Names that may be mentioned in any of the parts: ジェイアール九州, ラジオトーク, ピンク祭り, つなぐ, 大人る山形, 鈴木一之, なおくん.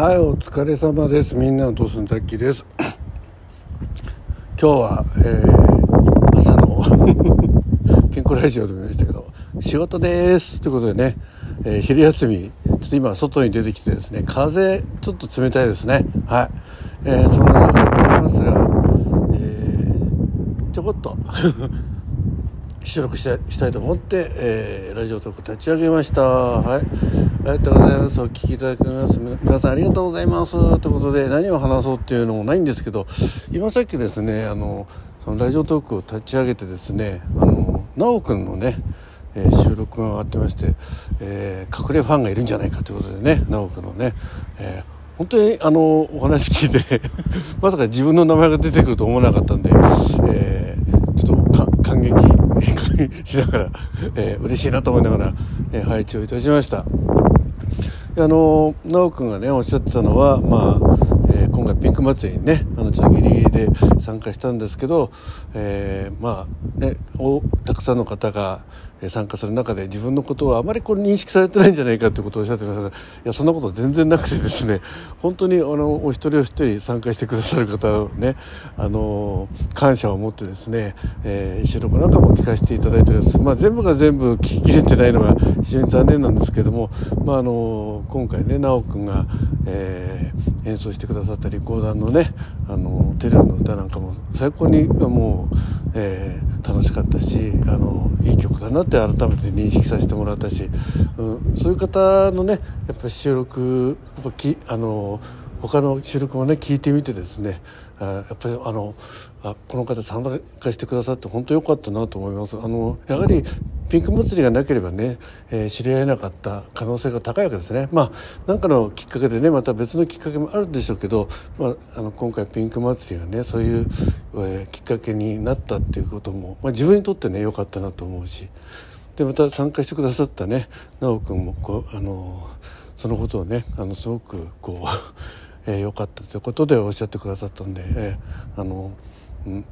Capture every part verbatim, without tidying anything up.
はい、お疲れ様です。みんなのどうするザッキーです。今日は、えー、朝の健康ラジオでも言いましたけど、仕事ですということでね、えー、昼休みちょっと今外に出てきてですね、風ちょっと冷たいですね。はい、えー、そんな中でございますが、えー、ちょこっと収録したい、したいと思って、えー、ラジオトーク立ち上げました。はい、ありがとうございます。お聞きいただきます皆さんありがとうございますということで、何を話そうっていうのもないんですけど、今さっきですね、あのそのラジオトークを立ち上げてですね、あのなおくんのね、えー、収録が上がってまして、えー、隠れファンがいるんじゃないかということでね、なおくんのね、えー本当にあのお話聞いてまさか自分の名前が出てくると思わなかったんで、えー、ちょっとか感激しながら、えー、嬉しいなと思いながら、えー、配置をいたしました。あのなおくんがねおっしゃってたのは、まあえー、今回ピンク祭りにね、あのちょっとギリギリで参加したんですけど、えー、まあねおたくさんの方が参加する中で自分のことはあまりこれ認識されてないんじゃないかということをおっしゃってましたが、いやそんなこと全然なくてですね、本当にあのお一人お一人参加してくださる方をね、あの感謝を持ってですね、えー、収録なんかも聞かせていただいております。まあ、全部が全部聞き切れてないのが非常に残念なんですけれども、まあ、あの今回ねなおくんが、えー、演奏してくださったリコーダーのね、あのテレビの歌なんかも最高にもう、えー、楽しかったし、あのいい曲だなって改めて認識させてもらったし、うん、そういう方のねやっぱ収録やっぱきあの他の収録もね聞いてみてですね、あやっぱりあのあこの方参加してくださって本当良かったなと思います。あのやはりピンク祭りがなければね、えー、知り合えなかった可能性が高いわけですね。まあ何かのきっかけでね、また別のきっかけもあるでしょうけど、まあ、あの今回ピンク祭りがねそういう、えー、きっかけになったっていうことも、まあ、自分にとってね良かったなと思うし、でまた参加してくださったねなおくんもこうあのそのことをねあのすごくこう良、えー、かったということでおっしゃってくださったんで、えー、あのん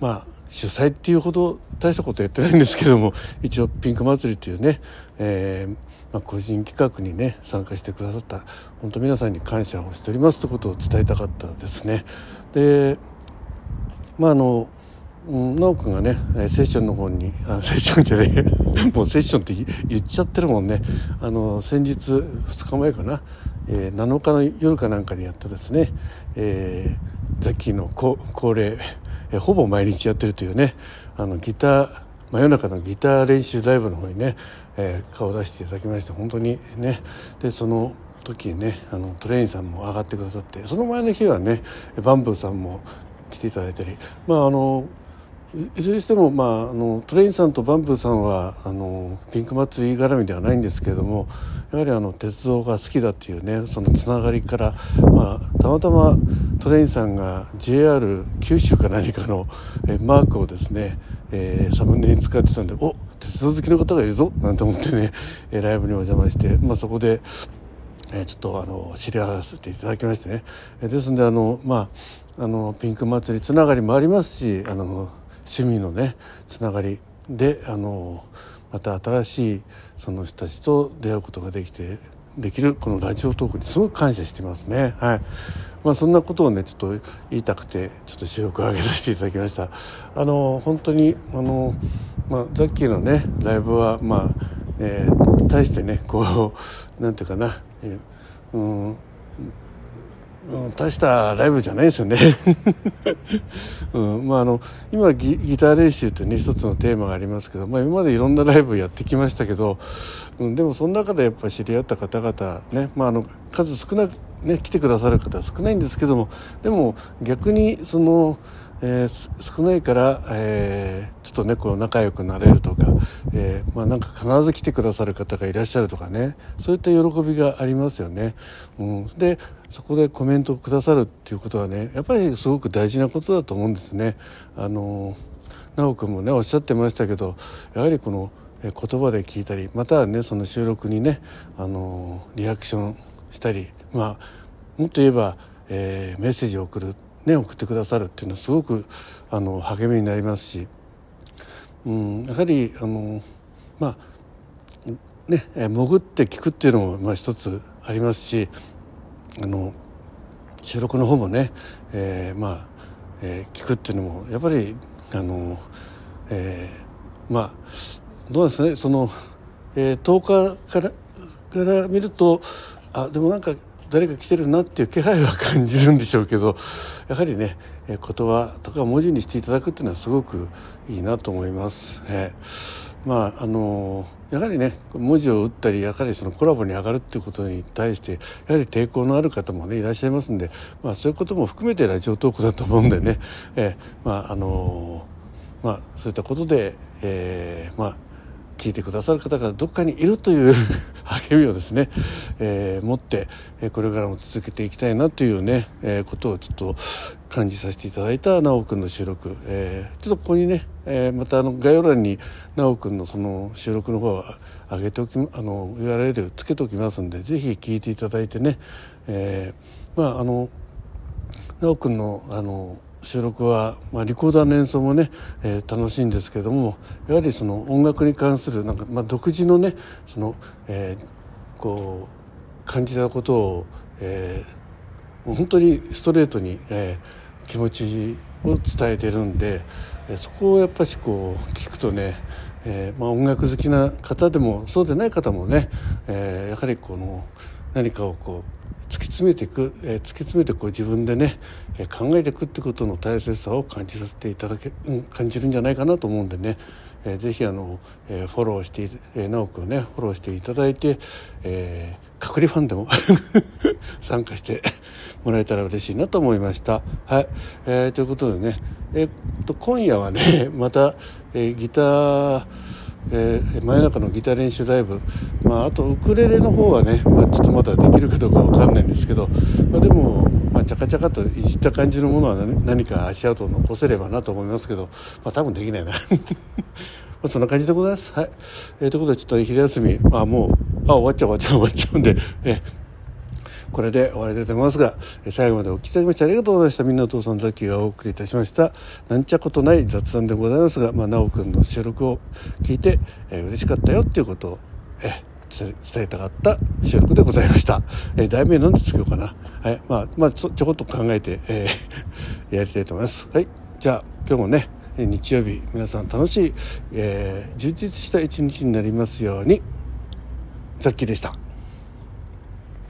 まあ主催っていうほど大したことやってないんですけども、一応ピンク祭りというね、えーまあ、個人企画にね参加してくださった本当皆さんに感謝をしておりますということを伝えたかったですね。で、まああのなおくんがねセッションの方にあセッションじゃないもうセッションって言っちゃってるもんね、あの先日ふつかまえかな、えー、なのかの夜かなんかにやったですね、えー、ザッキーのこ恒例、えー、ほぼ毎日やってるというね、あのギター真夜中のギター練習ライブの方にね、えー、顔を出していただきまして本当にね、でその時にねあのトレインさんも上がってくださって、その前の日はねバンブーさんも来ていただいたり、まああのいずれにしても、まあ、あのトレインさんとバンブーさんはあのピンク祭り絡みではないんですけれども、やはりあの鉄道が好きだっていうねそのつながりから、まあ、たまたまトレインさんが ジェイアール 九州か何かのえマークをですね、えー、サムネに使ってたんで、お鉄道好きの方がいるぞなんて思ってねライブにお邪魔して、まあ、そこで、えー、ちょっとあの知り合わせていただきましてね、ですのであの、まあ、あのピンク祭りつながりもありますし、あの趣味のねつながりであのまた新しいその人たちと出会うことができてできるこのラジオトークにすごく感謝してますね。はい、まあ、そんなことをねちょっと言いたくてちょっと収録を上げさせていただきました。あの本当にあの、まあ、ザッキーのねライブはまあ、えー、大してねこうなんていうかな、えー、うんうん、大したライブじゃないですよね、うんまあ、あの今 ギ, ギター練習ってね一つのテーマがありますけど、まあ、今までいろんなライブやってきましたけど、うん、でもその中でやっぱり知り合った方々ね、まあ、あの数少なく、ね、来てくださる方は少ないんですけども、でも逆にその、えー、少ないから、えー、ちょっとねこう仲良くなれるとか、えーまあ、なんか必ず来てくださる方がいらっしゃるとかね、そういった喜びがありますよね。うん、でそこでコメントをくださるっていうことはねやっぱりすごく大事なことだと思うんですね。あのなおくんもねおっしゃってましたけど、やはりこの言葉で聞いたり、またはねその収録にねあのリアクションしたり、まあもっと言えば、えー、メッセージを送るね送ってくださるっていうのはすごくあの励みになりますし、うん、やはりあのまあね潜って聞くっていうのもまあ一つありますし、あの収録の方もね、えー、まあ、えー、聞くっていうのもやっぱりあの、えー、まあどうですね、その、えー、とおかからから見ると、あ、でもなんか誰か来てるなっていう気配は感じるんでしょうけど、やはりね、えー、言葉とか文字にしていただくっていうのはすごくいいなと思います。えー、まああのーやはりね、文字を打ったり、やはりそのコラボに上がるっていうことに対してやはり抵抗のある方もねいらっしゃいますんで、まあそういうことも含めてラジオトークだと思うんでね、えー、まああのー、まあそういったことで、えー、まあ聞いてくださる方がどっかにいるという励みをですね、えー、持ってこれからも続けていきたいなというね、えー、ことをちょっと感じさせていただいたなおくんの収録、えー、ちょっとここにね、えー、またあの概要欄になおくんのその収録の方は上げておき、あの ユーアールエル をつけておきますんで、ぜひ聞いていただいてね、えー、まああのなおくんのあの収録は、まあ、リコーダーの演奏もね、えー、楽しいんですけども、やはりその音楽に関するなんか、まあ、独自のねその、えー、こう感じたことを、えー、本当にストレートに、えー、気持ちを伝えてるんで、そこをやっぱしこう聞くとね、えーまあ、音楽好きな方でもそうでない方もね、えー、やはりこの何かをこう突き詰めていく、えー、突き詰めてこう自分でね、えー、考えていくってことの大切さを感じさせていただけ、うん、感じるんじゃないかなと思うんでね、えー、ぜひあの、えー、フォローして、えー、なおくんをねフォローしていただいて、えー、隔離ファンでも参加してもらえたら嬉しいなと思いました。はい、えー、ということでね、えー、っと今夜はねまた、えー、ギターえー、真夜中のギター練習ライブ、まあ、あとウクレレの方はね、まあ、ちょっとまだできるかどうかわかんないんですけど、まあ、でも、まあ、チャカチャカといじった感じのものは 何, 何か足跡を残せればなと思いますけど、まあ、多分できないなそんな感じでございます、はい。えー、ということでちょっと、ね、昼休み、まあ、もうあ終わっちゃう終わっちゃう終わっちゃうんで、ね、これで終わりでございますが、最後までお聞きいただきましてありがとうございました。みんなお父さんザキがお送りいたしました。なんちゃことない雑談でございますが、まあ、なおくんの収録を聞いて、えー、嬉しかったよっていうことを、えー、伝えたかった収録でございました。えー、題名なんてつけようかな、はい、まあまあ、ちょこっと考えて、えー、やりたいと思います。はい、じゃあ今日もね日曜日皆さん楽しい、えー、充実した一日になりますように。ザキでした。